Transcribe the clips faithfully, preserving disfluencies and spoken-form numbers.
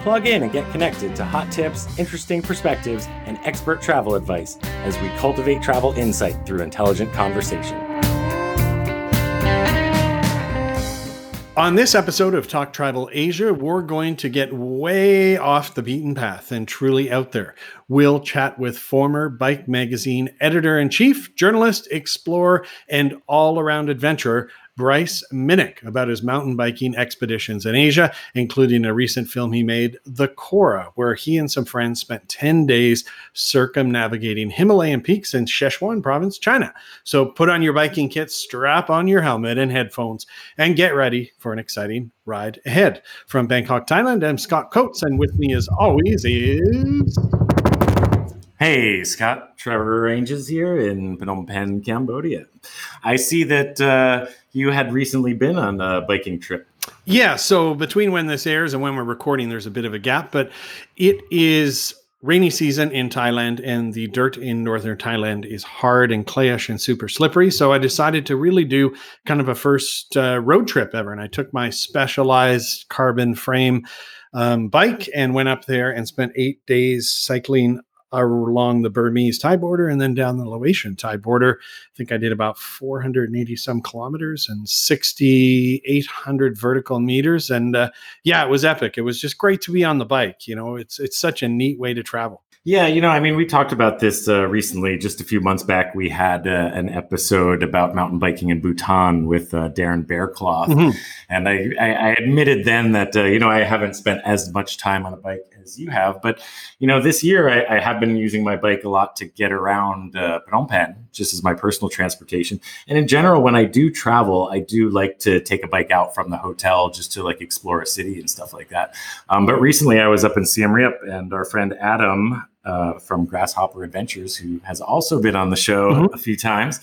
Plug in and get connected to hot tips, interesting perspectives, and expert travel advice as we cultivate travel insight through intelligent conversation. On this episode of Talk Travel Asia, we're going to get way off the beaten path and truly out there. We'll chat with former Bike Magazine editor-in-chief, journalist, explorer, and all-around adventurer, Bryce Minick, about his mountain biking expeditions in Asia, including a recent film he made, The Korra, where he and some friends spent ten days circumnavigating Himalayan peaks in Sichuan province, China. So put on your biking kit, strap on your helmet and headphones, and get ready for an exciting ride ahead. From Bangkok, Thailand, I'm Scott Coates, and with me as always is... Hey, Scott, Trevor Ranges here in Phnom Penh, Cambodia. I see that uh, you had recently been on a biking trip. Yeah, so between when this airs and when we're recording, there's a bit of a gap, but it is rainy season in Thailand, and the dirt in northern Thailand is hard and clayish and super slippery, so I decided to really do kind of a first uh, road trip ever, and I took my Specialized carbon frame um, bike and went up there and spent eight days cycling along the Burmese-Thai border and then down the Laotian-Thai border. I think I did about four hundred eighty some kilometers and sixty-eight hundred vertical meters. And uh, yeah, it was epic. It was just great to be on the bike. You know, it's it's such a neat way to travel. Yeah, you know, I mean, we talked about this uh, recently. Just a few months back, we had uh, an episode about mountain biking in Bhutan with uh, Darren Bearcloth. Mm-hmm. And I, I, I admitted then that, uh, you know, I haven't spent as much time on a bike as you have. But, you know, this year I, I have been using my bike a lot to get around uh, Phnom Penh, just as my personal transportation. And in general, when I do travel, I do like to take a bike out from the hotel just to, like, explore a city and stuff like that. Um, but recently I was up in Siem Reap, and our friend Adam... Uh, from Grasshopper Adventures, who has also been on the show mm-hmm. a few times.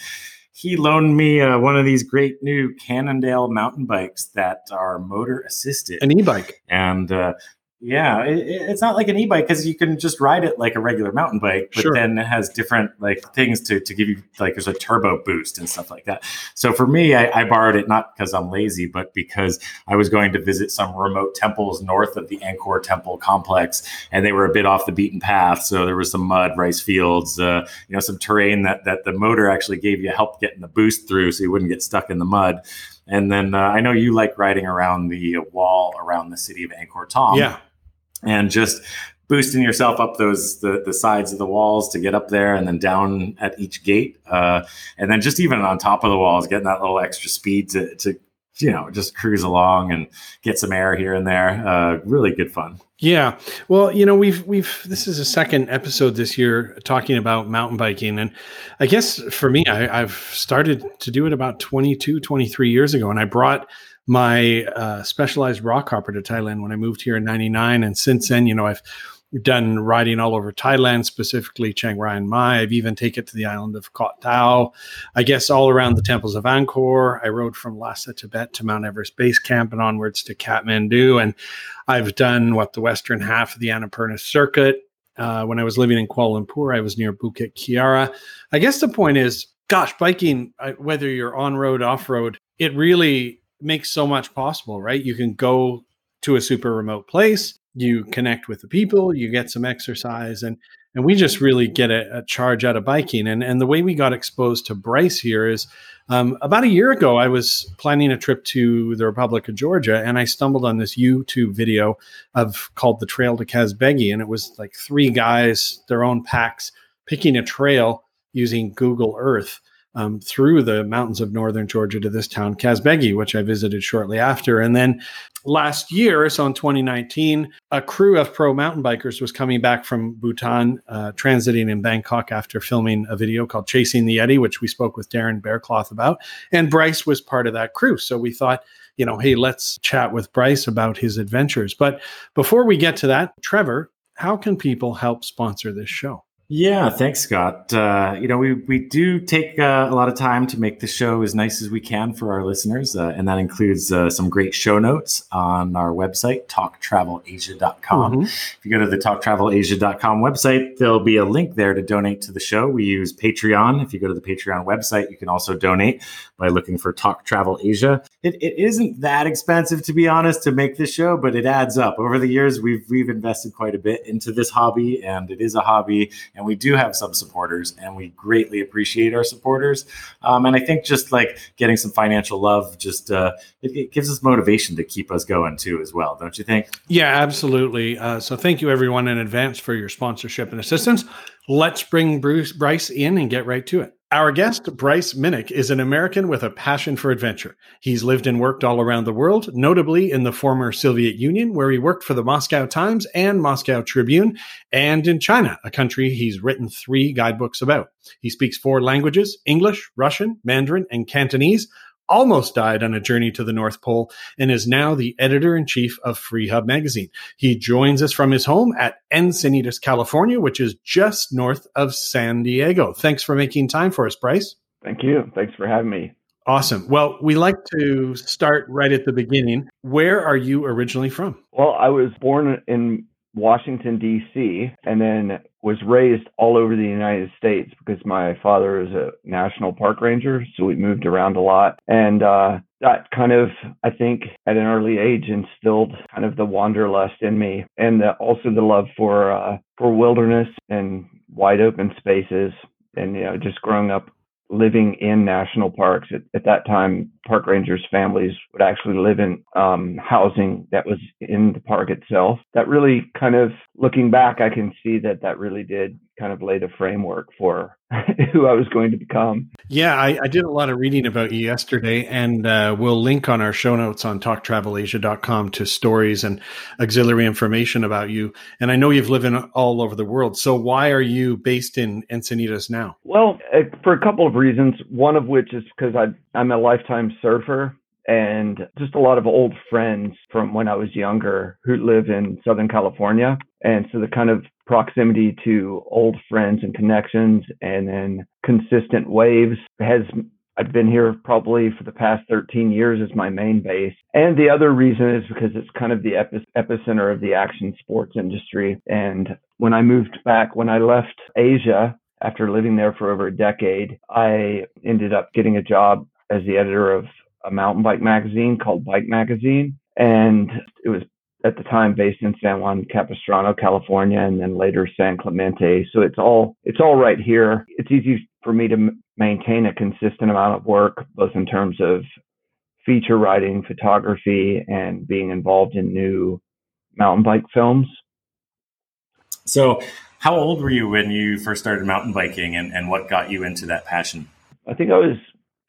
He loaned me uh, one of these great new Cannondale mountain bikes that are motor assisted. An e-bike. And uh, yeah, it, it's not like an e-bike because you can just ride it like a regular mountain bike, but sure. Then it has different like things to, to give you, like there's a turbo boost and stuff like that. So for me, I, I borrowed it not because I'm lazy, but because I was going to visit some remote temples north of the Angkor Temple complex, and they were a bit off the beaten path. So there was some mud, rice fields, uh, you know, some terrain that that the motor actually gave you help getting the boost through, so you wouldn't get stuck in the mud. And then uh, I know you like riding around the wall around the city of Angkor Thom. Yeah. And just boosting yourself up those the, the sides of the walls to get up there, and then down at each gate. Uh, and then just even on top of the walls, getting that little extra speed to, to you know, just cruise along and get some air here and there. Uh, really good fun. Yeah. Well, you know, we've, we've, this is a second episode this year talking about mountain biking. And I guess for me, I, I've started to do it about twenty-two, twenty-three years ago. And I brought my uh, Specialized rock hopper to Thailand when I moved here in ninety-nine. And since then, you know, I've done riding all over Thailand, specifically Chiang Rai and Mai. I've even taken it to the island of Koh Tao, I guess all around the temples of Angkor. I rode from Lhasa, Tibet to Mount Everest Base Camp and onwards to Kathmandu. And I've done what the western half of the Annapurna Circuit. Uh, when I was living in Kuala Lumpur, I was near Bukit Kiara. I guess the point is, gosh, biking, whether you're on road, off road, it really makes so much possible, right? You can go to a super remote place, you connect with the people, you get some exercise, and and we just really get a, a charge out of biking. And and the way we got exposed to Bryce here is um, about a year ago, I was planning a trip to the Republic of Georgia, and I stumbled on this YouTube video of called The Trail to Kazbegi, and it was like three guys, their own packs, picking a trail using Google Earth Um, through the mountains of northern Georgia to this town, Kazbegi, which I visited shortly after. And then last year, so in twenty nineteen, a crew of pro mountain bikers was coming back from Bhutan, uh, transiting in Bangkok after filming a video called Chasing the Eddy, which we spoke with Darren Bearcloth about. And Bryce was part of that crew. So we thought, you know, hey, let's chat with Bryce about his adventures. But before we get to that, Trevor, how can people help sponsor this show? Yeah, thanks, Scott. Uh, you know, we, we do take uh, a lot of time to make the show as nice as we can for our listeners, uh, and that includes uh, some great show notes on our website, talk travel asia dot com. Mm-hmm. If you go to the talk travel asia dot com website, there'll be a link there to donate to the show. We use Patreon. If you go to the Patreon website, you can also donate by looking for Talk Travel Asia. It, it isn't that expensive, to be honest, to make this show, but it adds up. Over the years, we've we've invested quite a bit into this hobby, and it is a hobby. And we do have some supporters, and we greatly appreciate our supporters. Um, and I think just like getting some financial love, just uh, it, it gives us motivation to keep us going too as well. Don't you think? Yeah, absolutely. Uh, so thank you everyone in advance for your sponsorship and assistance. Let's bring Bruce, Bryce in and get right to it. Our guest, Bryce Minick, is an American with a passion for adventure. He's lived and worked all around the world, notably in the former Soviet Union, where he worked for the Moscow Times and Moscow Tribune, and in China, a country he's written three guidebooks about. He speaks four languages: English, Russian, Mandarin, and Cantonese, almost died on a journey to the North Pole, and is now the editor-in-chief of Free Hub magazine. He joins us from his home at Encinitas, California, which is just north of San Diego. Thanks for making time for us, Bryce. Thank you. Thanks for having me. Awesome. Well, we like to start right at the beginning. Where are you originally from? Well, I was born in Washington, D C, and then was raised all over the United States because my father is a national park ranger, so we moved around a lot. And uh, that kind of, I think, at an early age instilled kind of the wanderlust in me, and the, also the love for uh, for wilderness and wide open spaces, and you know, just growing up living in national parks. At, at that time, park rangers' families would actually live in um, housing that was in the park itself. That really kind of, looking back, I can see that that really did kind of lay the framework for who I was going to become. Yeah, I, I did a lot of reading about you yesterday, and uh, we'll link on our show notes on talk travel asia dot com to stories and auxiliary information about you. And I know you've lived in all over the world. So why are you based in Encinitas now? Well, for a couple of reasons, one of which is because I, I'm a lifetime surfer. And just a lot of old friends from when I was younger who live in Southern California. And so the kind of proximity to old friends and connections, and then consistent waves has, I've been here probably for the past thirteen years as my main base. And the other reason is because it's kind of the epi- epicenter of the action sports industry. And when I moved back, when I left Asia after living there for over a decade, I ended up getting a job as the editor of a mountain bike magazine called Bike Magazine. And it was at the time based in San Juan Capistrano, California, and then later San Clemente. So it's all, it's all right here. It's easy for me to m- maintain a consistent amount of work, both in terms of feature writing, photography, and being involved in new mountain bike films. So how old were you when you first started mountain biking, and, and what got you into that passion? I think I was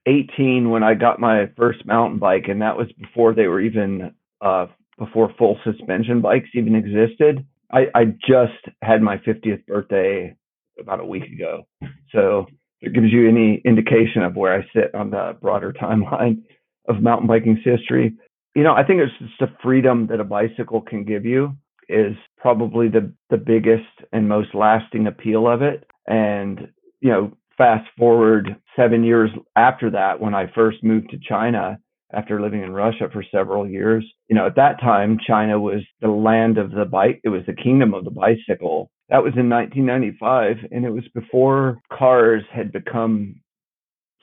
eighteen when I got my first mountain bike, and that was before they were even, uh, before full suspension bikes even existed. I, I just had my fiftieth birthday about a week ago. So it gives you any indication of where I sit on the broader timeline of mountain biking's history. You know, I think it's just the freedom that a bicycle can give you is probably the, the biggest and most lasting appeal of it. And, you know, fast forward seven years after that, when I first moved to China after living in Russia for several years, you know, at that time, China was the land of the bike. It was the kingdom of the bicycle. That was in nineteen ninety-five. And it was before cars had become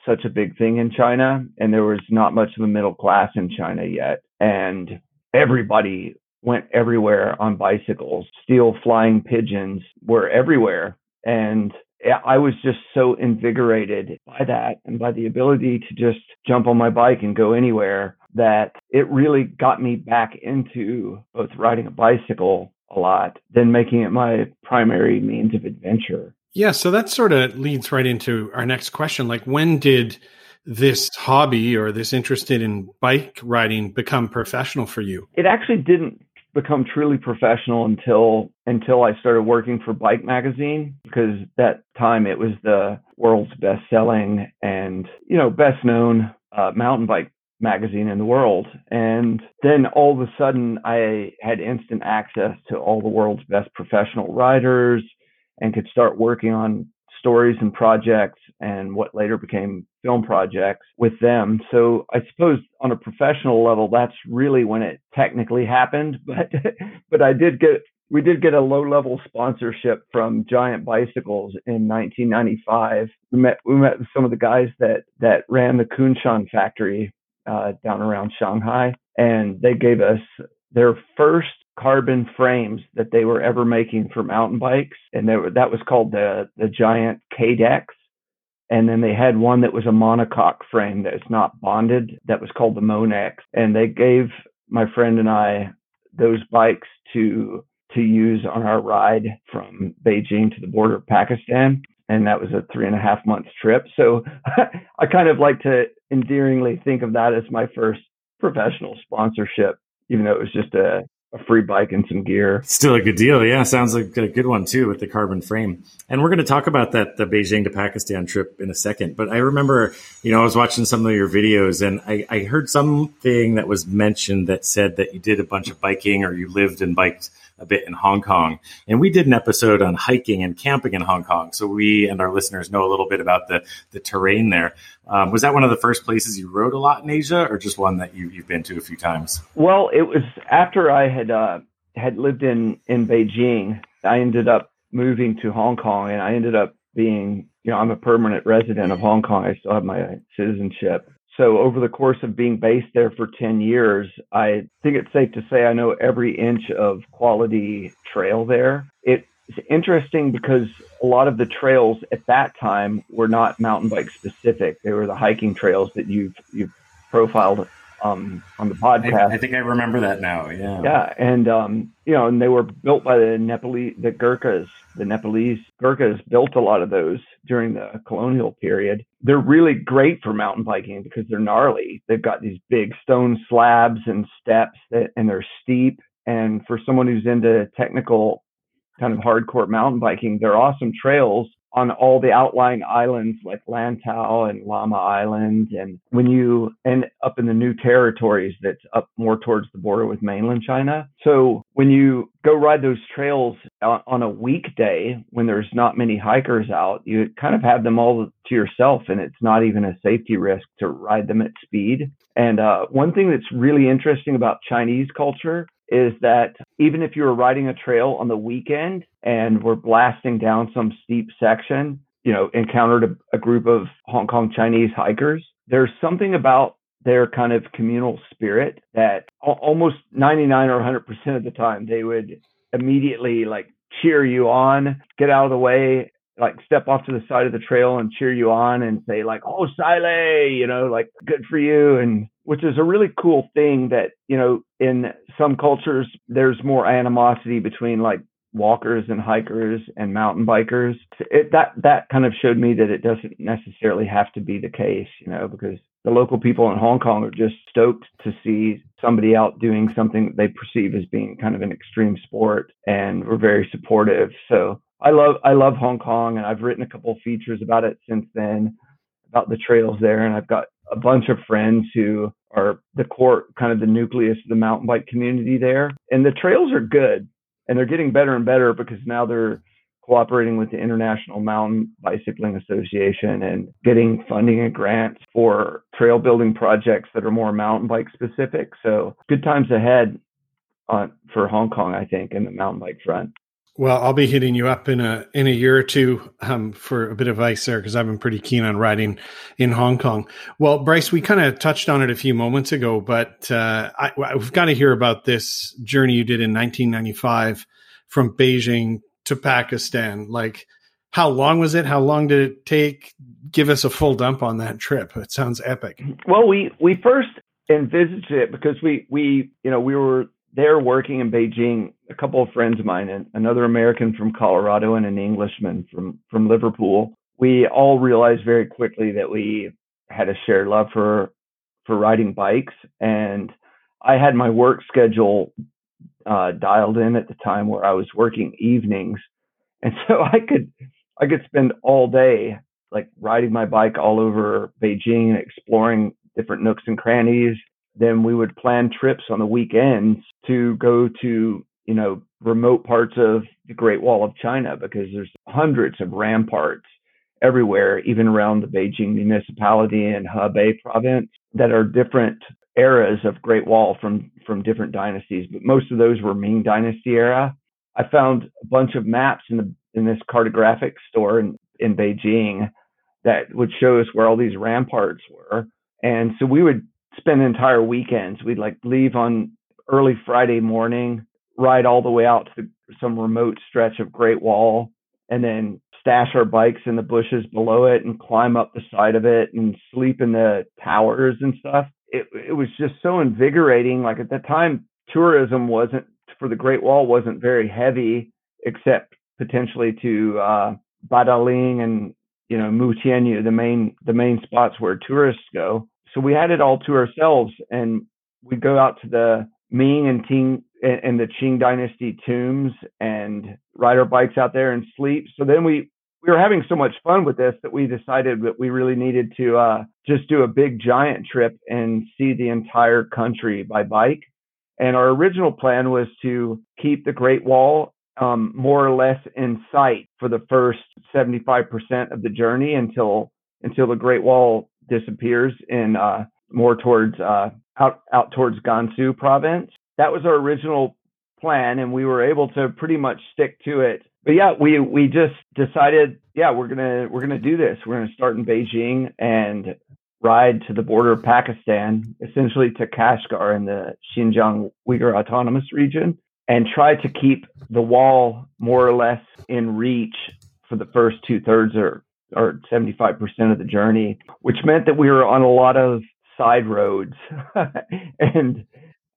such a big thing in China. And there was not much of a middle class in China yet. And everybody went everywhere on bicycles. Steel flying pigeons were everywhere. And I was just so invigorated by that and by the ability to just jump on my bike and go anywhere that it really got me back into both riding a bicycle a lot, then making it my primary means of adventure. Yeah, so that sort of leads right into our next question. Like, when did this hobby or this interest in bike riding become professional for you? It actually didn't become truly professional until until I started working for Bike Magazine, because that time it was the world's best-selling and, you know, best-known uh, mountain bike magazine in the world. And then all of a sudden, I had instant access to all the world's best professional riders and could start working on stories and projects and what later became film projects with them. So I suppose on a professional level, that's really when it technically happened. But but I did get we did get a low level sponsorship from Giant Bicycles in nineteen ninety-five. We met we met some of the guys that that ran the Kunshan factory uh, down around Shanghai, and they gave us their first carbon frames that they were ever making for mountain bikes. And they were, that was called the, the Giant K-Dex. And then they had one that was a monocoque frame that's not bonded. That was called the Monex. And they gave my friend and I those bikes to, to use on our ride from Beijing to the border of Pakistan. And that was a three and a half month trip. So I kind of like to endearingly think of that as my first professional sponsorship, even though it was just a, a free bike and some gear. Still a good deal. Yeah, sounds like a good one too with the carbon frame. And we're going to talk about that, the Beijing to Pakistan trip in a second. But I remember, you know, I was watching some of your videos and I, I heard something that was mentioned that said that you did a bunch of biking or you lived and biked a bit in Hong Kong. And we did an episode on hiking and camping in Hong Kong. So we and our listeners know a little bit about the, the terrain there. Um, was that one of the first places you rode a lot in Asia, or just one that you, you've been to a few times? Well, it was after I had uh, had lived in, in Beijing, I ended up moving to Hong Kong, and I ended up being, you know, I'm a permanent resident of Hong Kong. I still have my citizenship. So over the course of being based there for ten years, I think it's safe to say I know every inch of quality trail there. It's interesting because a lot of the trails at that time were not mountain bike specific. They were the hiking trails that you've you've profiled um, on the podcast. I, I think I remember that now. Yeah. Yeah, and um, you know, and they were built by the Nepalese, the Gurkhas. The Nepalese Gurkhas built a lot of those during the colonial period. They're really great for mountain biking because they're gnarly. They've got these big stone slabs and steps that, and they're steep. And for someone who's into technical kind of hardcore mountain biking, they're awesome trails on all the outlying islands like Lantau and Lama Island. And when you end up in the New Territories, that's up more towards the border with mainland China. So when you go ride those trails on a weekday, when there's not many hikers out, you kind of have them all to yourself, and it's not even a safety risk to ride them at speed. And uh, one thing that's really interesting about Chinese culture is that even if you were riding a trail on the weekend and were blasting down some steep section, you know, encountered a, a group of Hong Kong Chinese hikers, there's something about their kind of communal spirit that almost ninety-nine or one hundred percent of the time they would immediately like cheer you on, get out of the way, like step off to the side of the trail and cheer you on and say like, oh, Sile, you know, like good for you. And which is a really cool thing that, you know, in some cultures, there's more animosity between like walkers and hikers and mountain bikers. It, that, that kind of showed me that it doesn't necessarily have to be the case, you know, because the local people in Hong Kong are just stoked to see somebody out doing something that they perceive as being kind of an extreme sport, and we're very supportive. So I love, I love Hong Kong, and I've written a couple of features about it since then, about the trails there. And I've got a bunch of friends who are the core, kind of the nucleus of the mountain bike community there. And the trails are good, and they're getting better and better because now they're cooperating with the International Mountain Bicycling Association and getting funding and grants for trail building projects that are more mountain bike specific. So good times ahead on, for Hong Kong, I think, in the mountain bike front. Well, I'll be hitting you up in a in a year or two um, for a bit of advice there, because I've been pretty keen on riding in Hong Kong. Well, Bryce, we kind of touched on it a few moments ago, but uh, I, I've got to hear about this journey you did in nineteen ninety-five from Beijing to Pakistan. Like, how long was it? How long did it take? Give us a full dump on that trip. It sounds epic. Well, we we first envisaged it because we we you know we were. They're working in Beijing, a couple of friends of mine, and another American from Colorado and an Englishman from, from Liverpool. We all realized very quickly that we had a shared love for for riding bikes. And I had my work schedule uh, dialed in at the time where I was working evenings. And so I could I could spend all day like riding my bike all over Beijing and exploring different nooks and crannies. Then we would plan trips on the weekends to go to, you know, remote parts of the Great Wall of China, because there's hundreds of ramparts everywhere, even around the Beijing municipality and Hebei province, that are different eras of Great Wall from, from different dynasties. But most of those were Ming Dynasty era. I found a bunch of maps in the in this cartographic store in, in Beijing that would show us where all these ramparts were. And so we would spend entire weekends. We'd like leave on early Friday morning, ride all the way out to some remote stretch of Great Wall, and then stash our bikes in the bushes below it and climb up the side of it and sleep in the towers and stuff. It, it was just so invigorating. Like at that time, tourism wasn't for the Great Wall wasn't very heavy, except potentially to uh, Badaling and, you know, Mu Tianyu, the main the main spots where tourists go. So we had it all to ourselves, and we'd go out to the Ming and Qing and the Qing Dynasty tombs and ride our bikes out there and sleep. So then we, we were having so much fun with this that we decided that we really needed to uh, just do a big giant trip and see the entire country by bike. And our original plan was to keep the Great Wall um, more or less in sight for the first seventy-five percent of the journey until until the Great Wall disappears in uh, more towards uh, out out towards Gansu province. That was our original plan, and we were able to pretty much stick to it. But yeah, we we just decided, yeah, we're gonna we're gonna do this. We're gonna start in Beijing and ride to the border of Pakistan, essentially to Kashgar in the Xinjiang Uyghur Autonomous Region, and try to keep the wall more or less in reach for the first two thirds or or seventy-five percent of the journey, which meant that we were on a lot of side roads, and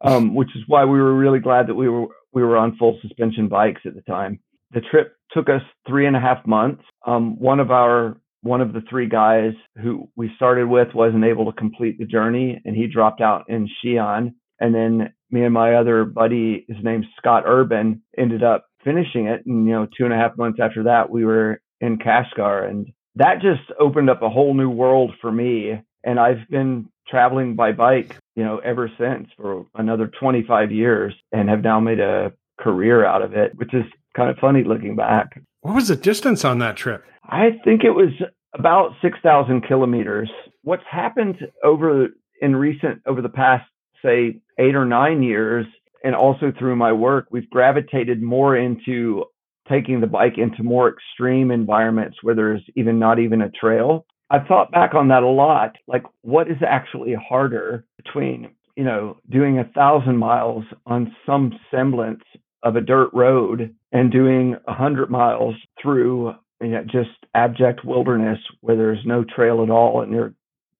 um, which is why we were really glad that we were we were on full suspension bikes at the time. The trip took us three and a half months. Um, one of our One of the three guys who we started with wasn't able to complete the journey, and he dropped out in Xi'an. And then me and my other buddy, his name's Scott Urban, ended up finishing it. And, you know, two and a half months after that, we were in Kashgar. And that just opened up a whole new world for me. And I've been traveling by bike, you know, ever since for another twenty-five years, and have now made a career out of it, which is kind of funny looking back. What was the distance on that trip? I think it was about six thousand kilometers. What's happened over in recent, over the past, say, eight or nine years, and also through my work, we've gravitated more into taking the bike into more extreme environments where there's even not even a trail. I've thought back on that a lot. Like, what is actually harder between, you know, doing a thousand miles on some semblance of a dirt road and doing a hundred miles through, you know, just abject wilderness where there's no trail at all, and you're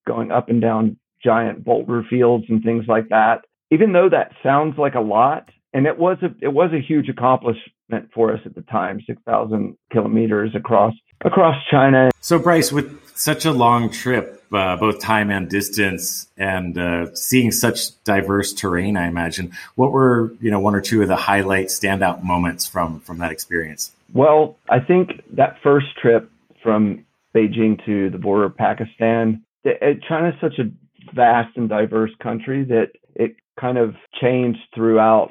going up and down giant boulder fields and things like that. Even though that sounds like a lot, and it was a it was a huge accomplishment for us at the time, six thousand kilometers across across China. So, Bryce, with such a long trip, uh, both time and distance, and uh, seeing such diverse terrain, I imagine, what were, you know, one or two of the highlight standout moments from from that experience? Well, I think that first trip from Beijing to the border of Pakistan, China is such a vast and diverse country that it kind of changed throughout.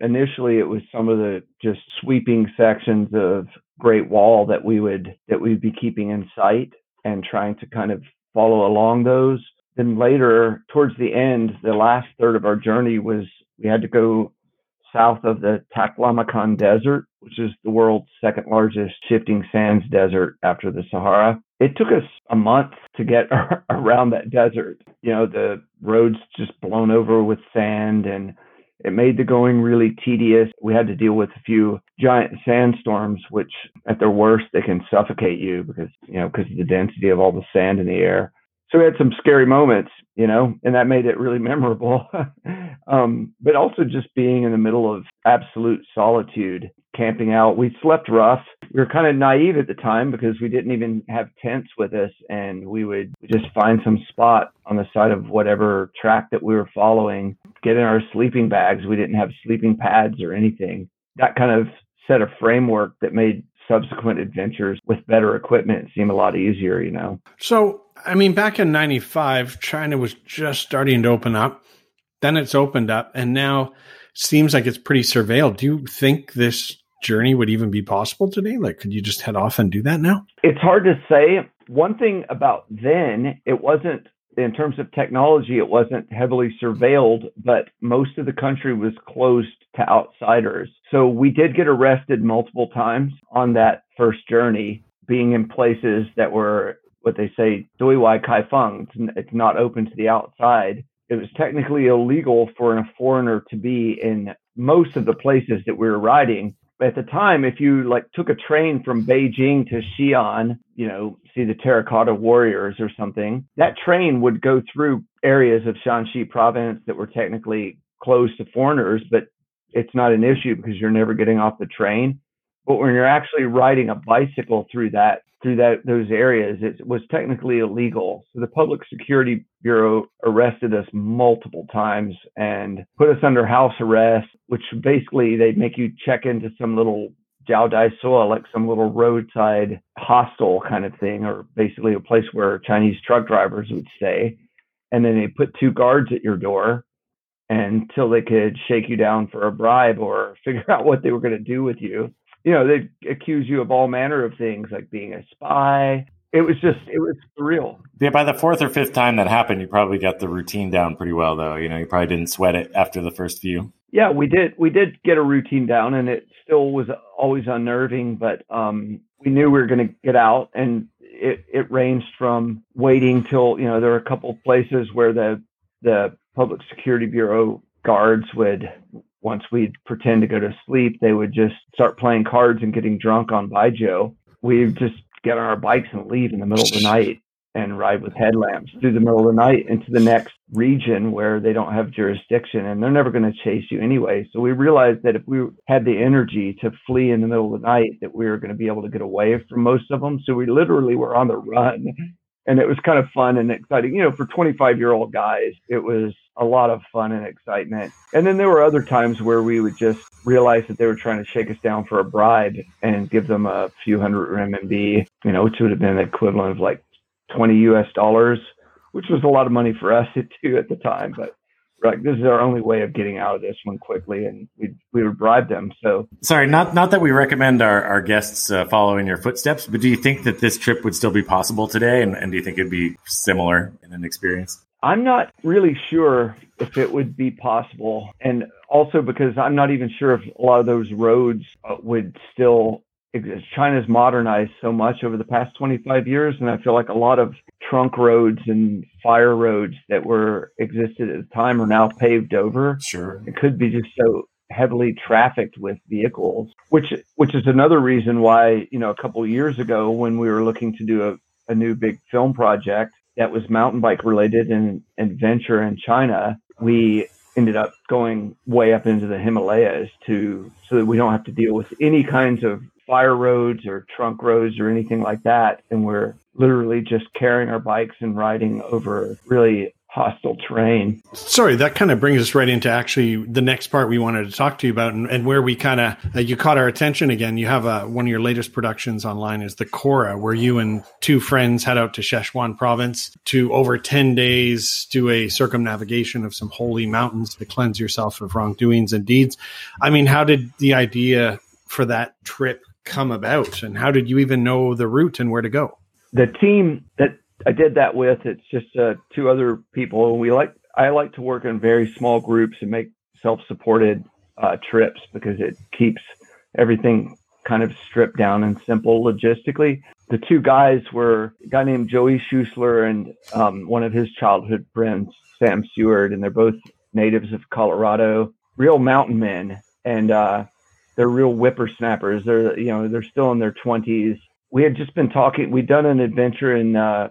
Initially, it was some of the just sweeping sections of Great Wall that we would that we'd be keeping in sight and trying to kind of follow along those. Then later, towards the end, the last third of our journey was we had to go south of the Taklamakan Desert, which is the world's second largest shifting sands desert after the Sahara. It took us a month to get around that desert. You know, the roads just blown over with sand, and it made the going really tedious. We had to deal with a few giant sandstorms, which at their worst, they can suffocate you because, you know, because of the density of all the sand in the air. So we had some scary moments, you know, and that made it really memorable. um, but also just being in the middle of absolute solitude, camping out. We slept rough. We were kind of naive at the time because we didn't even have tents with us, and we would just find some spot on the side of whatever track that we were following, get in our sleeping bags. We didn't have sleeping pads or anything. That kind of set a framework that made subsequent adventures with better equipment seem a lot easier, you know? So, I mean, back in ninety-five, China was just starting to open up. Then it's opened up, and now seems like it's pretty surveilled. Do you think this journey would even be possible today? Like, could you just head off and do that now? It's hard to say. One thing about then, it wasn't, in terms of technology, it wasn't heavily surveilled, but most of the country was closed to outsiders. So we did get arrested multiple times on that first journey, being in places that were what they say, doi wai kai feng. It's not open to the outside. It was technically illegal for a foreigner to be in most of the places that we were riding. At the time, if you like took a train from Beijing to Xi'an, you know, see the Terracotta Warriors or something, that train would go through areas of Shanxi province that were technically closed to foreigners, but it's not an issue because you're never getting off the train. But when you're actually riding a bicycle through that, through that those areas, it was technically illegal. So the Public Security Bureau arrested us multiple times and put us under house arrest, which basically they make you check into some little jiao dai soa, like some little roadside hostel kind of thing, or basically a place where Chinese truck drivers would stay. And then they put two guards at your door until they could shake you down for a bribe or figure out what they were going to do with you. You know, they accuse you of all manner of things, like being a spy. It was just, it was surreal. Yeah, by the fourth or fifth time that happened, you probably got the routine down pretty well, though. You know, you probably didn't sweat it after the first few. Yeah, we did. We did get a routine down, and it still was always unnerving, but um, we knew we were going to get out, and it, it ranged from waiting till, you know, there were a couple of places where the the Public Security Bureau guards would, once we'd pretend to go to sleep, they would just start playing cards and getting drunk on baijiu. We'd just get on our bikes and leave in the middle of the night and ride with headlamps through the middle of the night into the next region where they don't have jurisdiction, and they're never going to chase you anyway. So we realized that if we had the energy to flee in the middle of the night, that we were going to be able to get away from most of them. So we literally were on the run, and it was kind of fun and exciting. You know, for twenty-five-year-old guys, it was a lot of fun and excitement. And then there were other times where we would just realize that they were trying to shake us down for a bribe and give them a few hundred R M B, you know, which would have been the equivalent of like twenty U S dollars, which was a lot of money for us too at the time. But like, this is our only way of getting out of this one quickly, and we we would bribe them. So sorry, not not that we recommend our our guests uh, follow in your footsteps, but do you think that this trip would still be possible today, and, and do you think it'd be similar in an experience? I'm not really sure if it would be possible, and also because I'm not even sure if a lot of those roads uh, would still exist. China's modernized so much over the past twenty-five years, and I feel like a lot of trunk roads and fire roads that were existed at the time are now paved over. Sure. It could be just so heavily trafficked with vehicles, which which is another reason why, you know, a couple of years ago when we were looking to do a, a new big film project that was mountain bike related and adventure in China, we ended up going way up into the Himalayas to so that we don't have to deal with any kinds of fire roads or trunk roads or anything like that. And we're literally just carrying our bikes and riding over really hostile terrain. Sorry, that kind of brings us right into actually the next part we wanted to talk to you about, and, and where we kind of, uh, you caught our attention again. You have a, one of your latest productions online is The Korra, where you and two friends head out to Sichuan province to over ten days do a circumnavigation of some holy mountains to cleanse yourself of wrongdoings and deeds. I mean, how did the idea for that trip come about, and how did you even know the route and where to go? The team that I did that with, it's just uh, two other people. We like I like to work in very small groups and make self-supported uh, trips because it keeps everything kind of stripped down and simple logistically. The two guys were a guy named Joey Schusler and um, one of his childhood friends, Sam Seward, and they're both natives of Colorado, real mountain men, and uh, they're real whippersnappers. They're, you know, they're still in their twenties. We had just been talking. We'd done an adventure in uh,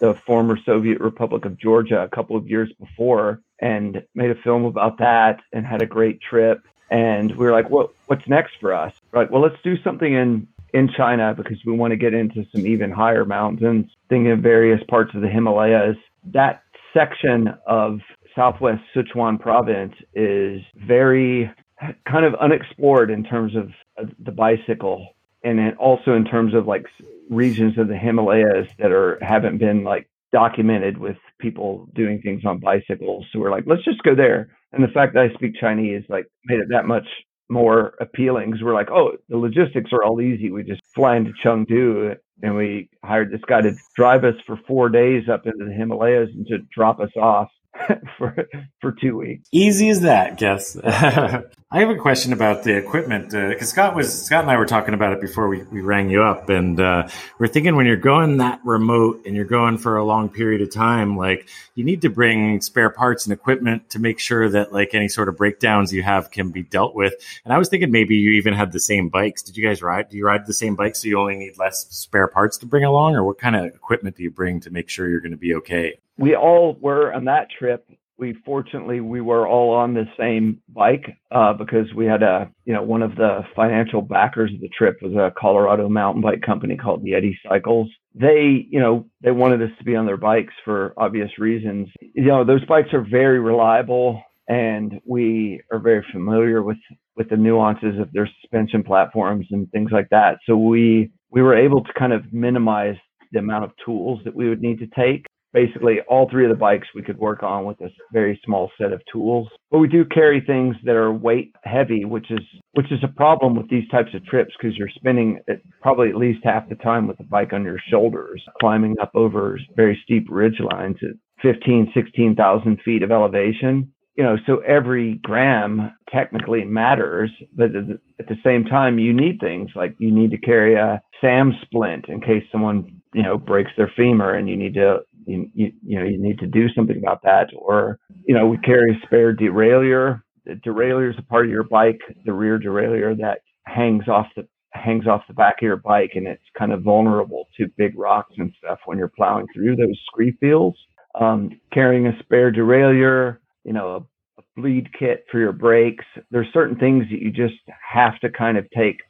the former Soviet Republic of Georgia a couple of years before and made a film about that and had a great trip. And we were like, well, what's next for us? We're like, well, let's do something in, in China because we want to get into some even higher mountains, thinking of various parts of the Himalayas. That section of southwest Sichuan province is very kind of unexplored in terms of the bicycle. And then also in terms of like regions of the Himalayas that are haven't been like documented with people doing things on bicycles. So we're like, let's just go there. And the fact that I speak Chinese like made it that much more appealing. Because we're like, oh, the logistics are all easy. We just fly into Chengdu, and we hired this guy to drive us for four days up into the Himalayas and to drop us off for for two weeks. Easy as that, Jess. I have a question about the equipment, because uh, Scott was Scott and I were talking about it before we, we rang you up, and uh, we're thinking when you're going that remote and you're going for a long period of time, like you need to bring spare parts and equipment to make sure that like any sort of breakdowns you have can be dealt with. And I was thinking maybe you even had the same bikes. Did you guys ride? Do you ride the same bikes so you only need less spare parts to bring along, or what kind of equipment do you bring to make sure you're going to be okay? We all were on that trip. We fortunately, we were all on the same bike uh, because we had a, you know, one of the financial backers of the trip was a Colorado mountain bike company called Yeti Cycles. They, you know, they wanted us to be on their bikes for obvious reasons. You know, those bikes are very reliable, and we are very familiar with, with the nuances of their suspension platforms and things like that. So we, we were able to kind of minimize the amount of tools that we would need to take. Basically, all three of the bikes we could work on with a very small set of tools. But we do carry things that are weight heavy, which is which is a problem with these types of trips because you're spending probably at least half the time with the bike on your shoulders, climbing up over very steep ridge lines at fifteen, sixteen thousand feet of elevation. You know, so every gram technically matters, but at the same time, you need things like you need to carry a SAM splint in case someone, you know, breaks their femur and you need to You, you, you know, you need to do something about that. Or, you know, we carry a spare derailleur. The derailleur is a part of your bike, the rear derailleur that hangs off the hangs off the back of your bike, and it's kind of vulnerable to big rocks and stuff when you're plowing through those scree fields. Um, carrying a spare derailleur, you know, a, a bleed kit for your brakes. There's certain things that you just have to kind of take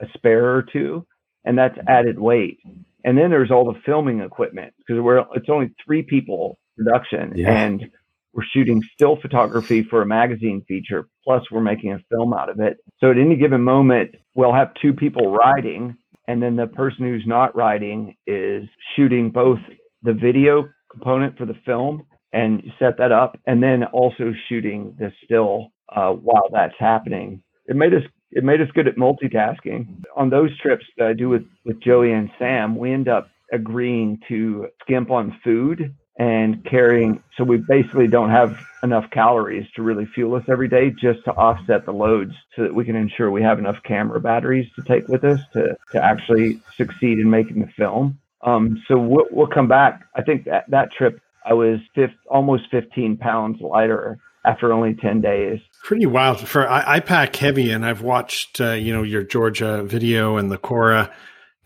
a spare or two, and that's added weight. And then there's all the filming equipment because we're it's only three people production, yeah. And we're shooting still photography for a magazine feature. Plus, we're making a film out of it. So at any given moment, we'll have two people riding, and then the person who's not riding is shooting both the video component for the film and set that up, and then also shooting the still uh, while that's happening. It made us. It made us good at multitasking. On those trips that I do with, with Joey and Sam, we end up agreeing to skimp on food and carrying. So we basically don't have enough calories to really fuel us every day just to offset the loads so that we can ensure we have enough camera batteries to take with us to, to actually succeed in making the film. Um, so we'll, we'll come back. I think that, that trip, I was fifth, almost fifteen pounds lighter after only ten days. Pretty wild. For I, I pack heavy, and I've watched uh, you know your Georgia video and the Korra,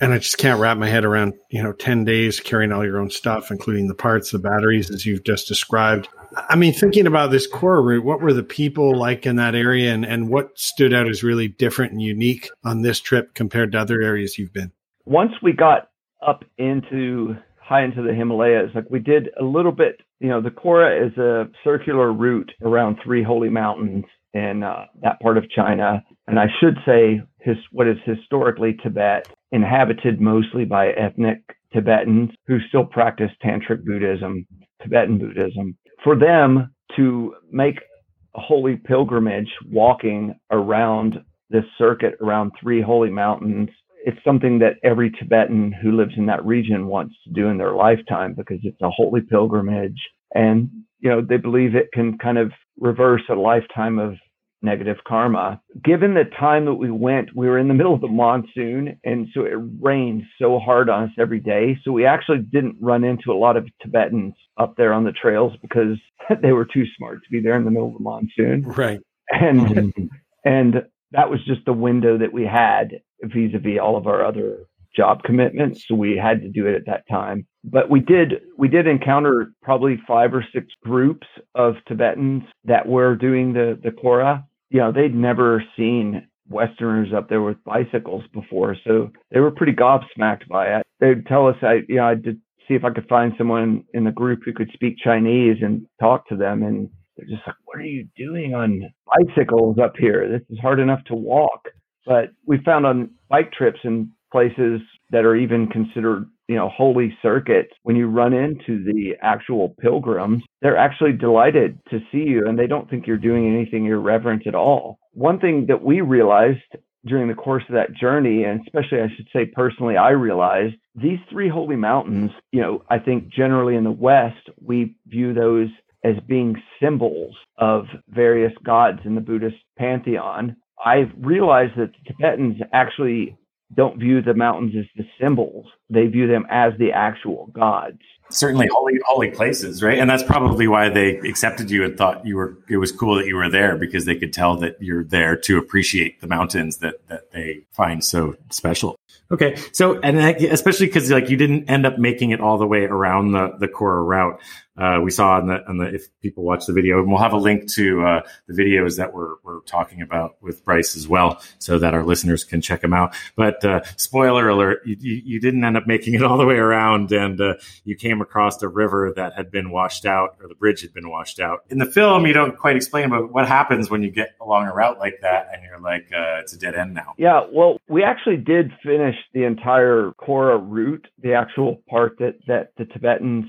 and I just can't wrap my head around you know ten days carrying all your own stuff, including the parts, the batteries, as you've just described. I mean, thinking about this Korra route, what were the people like in that area, and, and what stood out as really different and unique on this trip compared to other areas you've been? Once we got up into high into the Himalayas, like we did a little bit. You know, the Korra is a circular route around three holy mountains in uh, that part of China. And I should say his, what is historically Tibet, inhabited mostly by ethnic Tibetans who still practice Tantric Buddhism, Tibetan Buddhism. For them to make a holy pilgrimage walking around this circuit around three holy mountains, it's something that every Tibetan who lives in that region wants to do in their lifetime because it's a holy pilgrimage. And, you know, they believe it can kind of reverse a lifetime of negative karma. Given the time that we went, we were in the middle of the monsoon. And so it rained so hard on us every day. So we actually didn't run into a lot of Tibetans up there on the trails because they were too smart to be there in the middle of the monsoon. Right. And, and that was just the window that we had vis-a-vis all of our other job commitments. So we had to do it at that time. But we did we did encounter probably five or six groups of Tibetans that were doing the, the Korra. You know, they'd never seen Westerners up there with bicycles before. So they were pretty gobsmacked by it. They'd tell us, I, you know, I did see if I could find someone in the group who could speak Chinese and talk to them. And they're just like, what are you doing on bicycles up here? This is hard enough to walk. But we found on bike trips in places that are even considered you know, holy circuits, when you run into the actual pilgrims, they're actually delighted to see you and they don't think you're doing anything irreverent at all. One thing that we realized during the course of that journey, and especially I should say personally, I realized these three holy mountains, you know, I think generally in the West, we view those as being symbols of various gods in the Buddhist pantheon. I realized that the Tibetans actually don't view the mountains as the symbols. They view them as the actual gods. Certainly holy, holy places, right? And that's probably why they accepted you and thought you were, it was cool that you were there, because they could tell that you're there to appreciate the mountains that, that they find so special. Okay. So, and especially because like you didn't end up making it all the way around the, the Korra route. Uh, we saw on the, on the, if people watch the video, and we'll have a link to uh, the videos that we're, we're talking about with Bryce as well, so that our listeners can check them out. But uh, spoiler alert, you, you, you didn't end up making it all the way around, and uh, you came across a river that had been washed out, or the bridge had been washed out. In the film, you don't quite explain about what happens when you get along a route like that, and you're like, uh, it's a dead end now. Yeah, well, we actually did finish the entire Korra route, the actual part that, that the Tibetans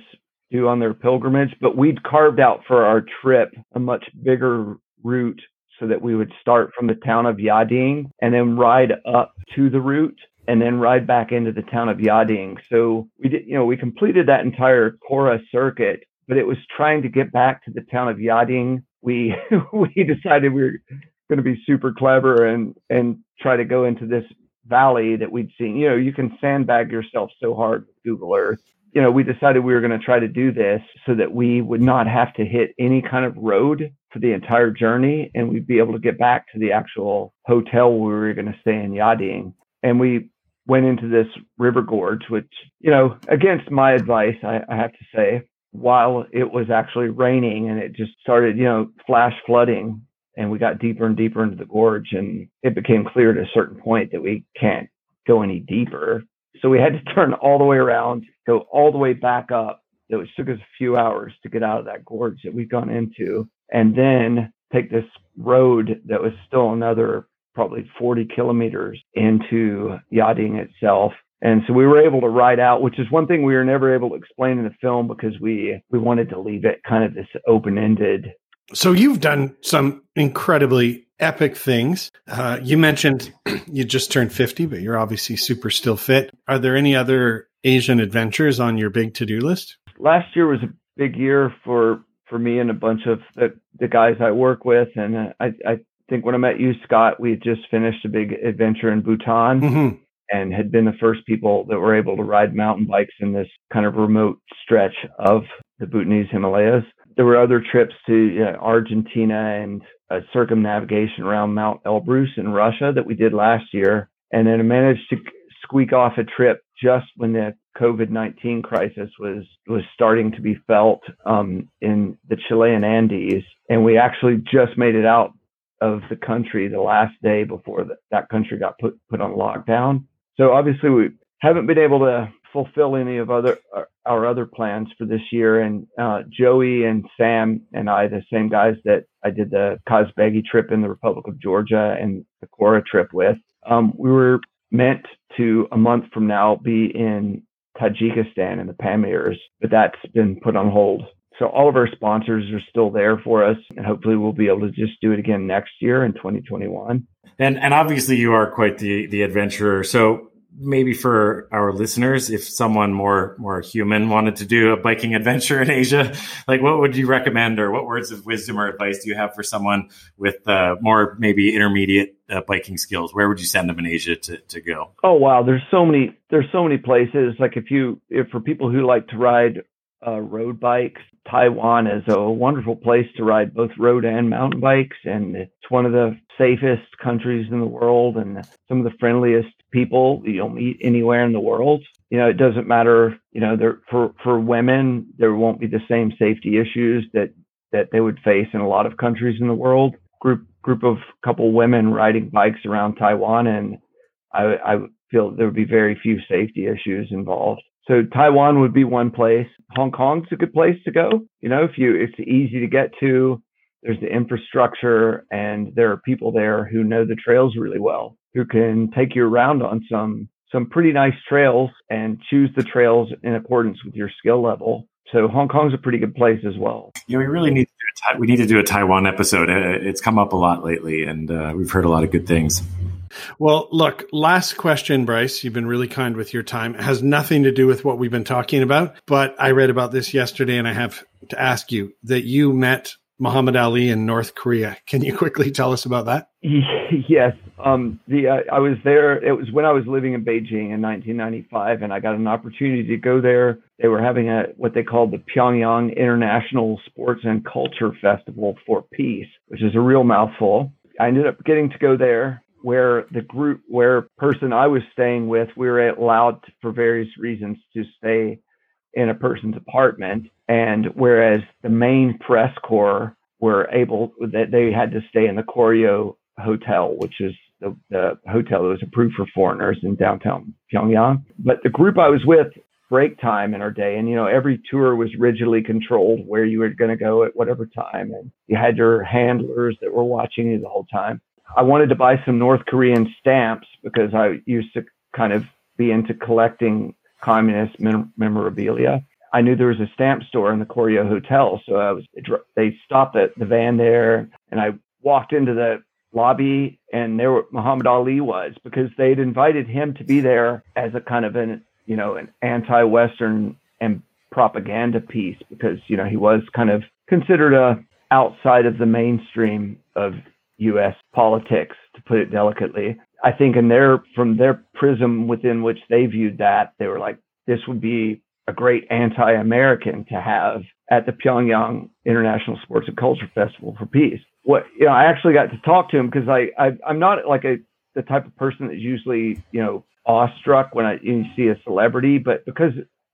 do on their pilgrimage, but we'd carved out for our trip a much bigger route so that we would start from the town of Yading and then ride up to the route and then ride back into the town of Yading. So we did, you know, we completed that entire Korra circuit, but it was trying to get back to the town of Yading. We we decided we were going to be super clever and and try to go into this valley that we'd seen. You know, you can sandbag yourself so hard with Google Earth. You know, we decided we were going to try to do this so that we would not have to hit any kind of road for the entire journey, and we'd be able to get back to the actual hotel where we were going to stay in Yading. And we went into this river gorge, which, you know, against my advice, I, I have to say, while it was actually raining, and it just started, you know, flash flooding, and we got deeper and deeper into the gorge, and it became clear at a certain point that we can't go any deeper. So we had to turn all the way around, go all the way back up. So it took us a few hours to get out of that gorge that we'd gone into, and then take this road that was still another probably forty kilometers into Yading itself. And so we were able to ride out, which is one thing we were never able to explain in the film, because we, we wanted to leave it kind of this open-ended. So you've done some incredibly epic things. Uh, you mentioned you just turned fifty, but you're obviously super still fit. Are there any other Asian adventures on your big to-do list? Last year was a big year for, for me and a bunch of the, the guys I work with. And I, I I think when I met you, Scott, we had just finished a big adventure in Bhutan, mm-hmm. and had been the first people that were able to ride mountain bikes in this kind of remote stretch of the Bhutanese Himalayas. There were other trips to, you know, Argentina and a circumnavigation around Mount Elbrus in Russia that we did last year. And then I managed to squeak off a trip just when the covid nineteen crisis was, was starting to be felt um, in the Chilean Andes. And we actually just made it out of the country the last day before the, that country got put, put on lockdown. So obviously we haven't been able to fulfill any of other our other plans for this year. And uh, Joey and Sam and I, the same guys that I did the Kazbegi trip in the Republic of Georgia and the Korra trip with, um, we were meant to a month from now be in Tajikistan in the Pamirs, but that's been put on hold. So all of our sponsors are still there for us, and hopefully we'll be able to just do it again next year in twenty twenty-one. And and obviously you are quite the, the adventurer. So maybe for our listeners, if someone more more human wanted to do a biking adventure in Asia, like what would you recommend, or what words of wisdom or advice do you have for someone with uh, more maybe intermediate uh, biking skills? Where would you send them in Asia to, to go? Oh, wow. There's so many. There's so many places. Like if you if for people who like to ride Uh, road bikes, Taiwan is a wonderful place to ride both road and mountain bikes, and it's one of the safest countries in the world, and some of the friendliest people you'll meet anywhere in the world. You know, it doesn't matter. You know, there for for women, there won't be the same safety issues that that they would face in a lot of countries in the world. Group group of couple women riding bikes around Taiwan, and I, I feel there would be very few safety issues involved. So Taiwan would be one place. Hong Kong's a good place to go. You know, if you, it's easy to get to, there's the infrastructure, and there are people there who know the trails really well, who can take you around on some, some pretty nice trails and choose the trails in accordance with your skill level. So Hong Kong's a pretty good place as well. Yeah, we really need to do a, we need to do a Taiwan episode. It's come up a lot lately, and uh, we've heard a lot of good things. Well, look, last question, Bryce. You've been really kind with your time. It has nothing to do with what we've been talking about, but I read about this yesterday, and I have to ask you that you met Muhammad Ali in North Korea. Can you quickly tell us about that? Yes. Um, the uh, I was there. It was when I was living in Beijing in nineteen ninety-five, and I got an opportunity to go there. They were having a what they called the Pyongyang International Sports and Culture Festival for Peace, which is a real mouthful. I ended up getting to go there, where the group, where person I was staying with, we were allowed to, for various reasons, to stay in a person's apartment. And whereas the main press corps were able, that they had to stay in the Koryo Hotel, which is the, the hotel that was approved for foreigners in downtown Pyongyang. But the group I was with, break time in our day, and you know, every tour was rigidly controlled where you were going to go at whatever time, and you had your handlers that were watching you the whole time. I wanted to buy some North Korean stamps because I used to kind of be into collecting communist mem- memorabilia. I knew there was a stamp store in the Koryo Hotel, so I was. They stopped the, the van there, and I walked into the lobby, and there were, Muhammad Ali was, because they'd invited him to be there as a kind of an you know, an anti-Western and propaganda piece, because, you know, he was kind of considered a outside of the mainstream of U S politics, to put it delicately. I think in their, from their prism within which they viewed that, they were like, this would be a great anti-American to have at the Pyongyang International Sports and Culture Festival for Peace. What, you know, I actually got to talk to him, because I, I, I'm not like a, the type of person that's usually, you know, awestruck when I you see a celebrity, but because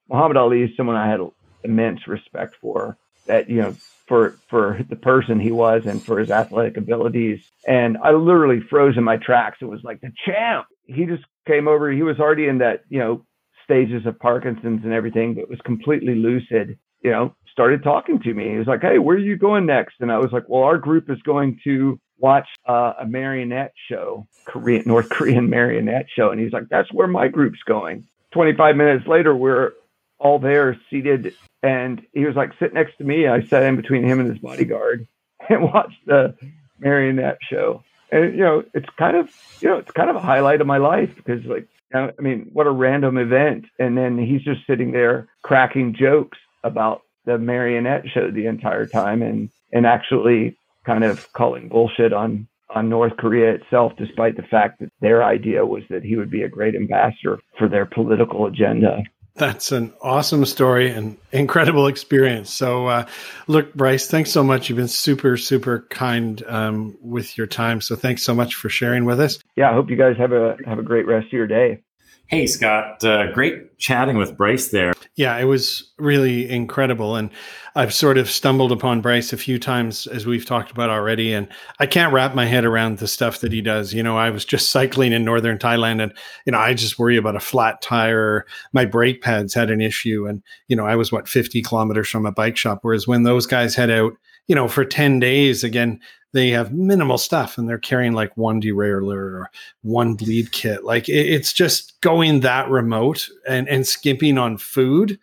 Muhammad Ali is someone I had immense respect for, that, you know, for, for the person he was and for his athletic abilities. And I literally froze in my tracks. It was like the champ. He just came over. He was already in that, you know, stages of Parkinson's and everything, but was completely lucid, you know, started talking to me. He was like, hey, where are you going next? And I was like, well, our group is going to watch uh, a marionette show, Korean, North Korean marionette show. And he's like, that's where my group's going. twenty-five minutes later, we're all there seated. And he was like, sit next to me. I sat in between him and his bodyguard and watched the marionette show. And, you know, it's kind of, you know, it's kind of a highlight of my life, because, like, you know, I mean, what a random event. And then he's just sitting there cracking jokes about the marionette show the entire time, and, and actually kind of calling bullshit on, on North Korea itself, despite the fact that their idea was that he would be a great ambassador for their political agenda. That's an awesome story and incredible experience. So uh, look, Bryce, thanks so much. You've been super, super kind um, with your time. So thanks so much for sharing with us. Yeah, I hope you guys have a have a great rest of your day. Hey, Scott, uh, great chatting with Bryce there. Yeah, it was really incredible. And I've sort of stumbled upon Bryce a few times, as we've talked about already. And I can't wrap my head around the stuff that he does. You know, I was just cycling in northern Thailand, and, you know, I just worry about a flat tire. My brake pads had an issue. And, you know, I was, what, fifty kilometers from a bike shop. Whereas when those guys head out, you know, for ten days, again, they have minimal stuff, and they're carrying like one derailleur or one bleed kit. Like, it's just going that remote and, and skimping on food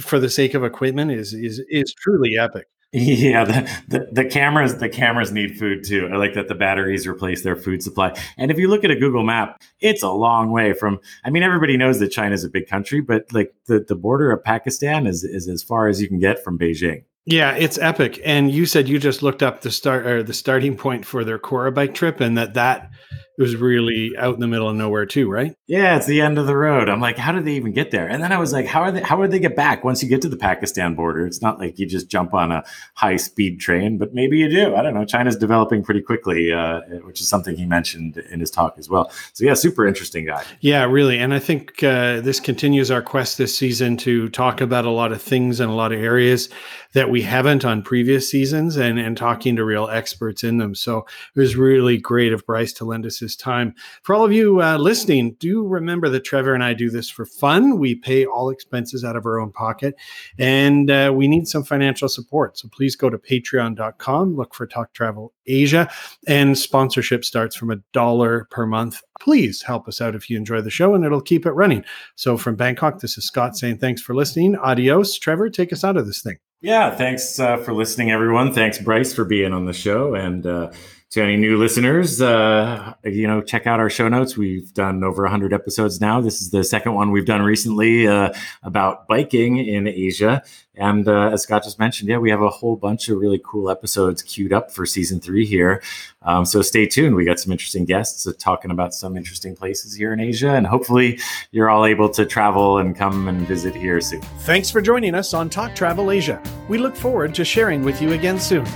for the sake of equipment is, is, is truly epic. Yeah. The, the, the cameras, the cameras need food too. I like that the batteries replace their food supply. And if you look at a Google map, it's a long way from, I mean, everybody knows that China is a big country, but like the, the border of Pakistan is, is as far as you can get from Beijing. Yeah, it's epic. And you said you just looked up the start or the starting point for their Korra bike trip, and that that was really out in the middle of nowhere too, right? Yeah, it's the end of the road. I'm like, how did they even get there? And then I was like, how are they? How would they get back once you get to the Pakistan border? It's not like you just jump on a high speed train, but maybe you do. I don't know. China's developing pretty quickly, uh, which is something he mentioned in his talk as well. So yeah, super interesting guy. Yeah, really. And I think uh, this continues our quest this season to talk about a lot of things and a lot of areas that we. We haven't on previous seasons, and, and talking to real experts in them. So it was really great of Bryce to lend us his this time. For all of you uh, listening, do remember that Trevor and I do this for fun. We pay all expenses out of our own pocket, and uh, we need some financial support. So please go to patreon dot com, look for Talk Travel Asia, and sponsorship starts from a dollar per month. Please help us out if you enjoy the show, and it'll keep it running. So from Bangkok, this is Scott saying thanks for listening. Adios. Trevor, take us out of this thing. Yeah, thanks uh, for listening, everyone. Thanks, Bryce, for being on the show. And uh, to any new listeners, uh, you know, check out our show notes. We've done over one hundred episodes now. This is the second one we've done recently uh, about biking in Asia. And uh, as Scott just mentioned, yeah, we have a whole bunch of really cool episodes queued up for season three here. Um, so stay tuned. We got some interesting guests talking about some interesting places here in Asia. And hopefully you're all able to travel and come and visit here soon. Thanks for joining us on Talk Travel Asia. We look forward to sharing with you again soon.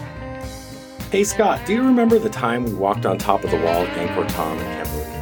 Hey, Scott, do you remember the time we walked on top of the wall at Angkor Thom in Cambodia?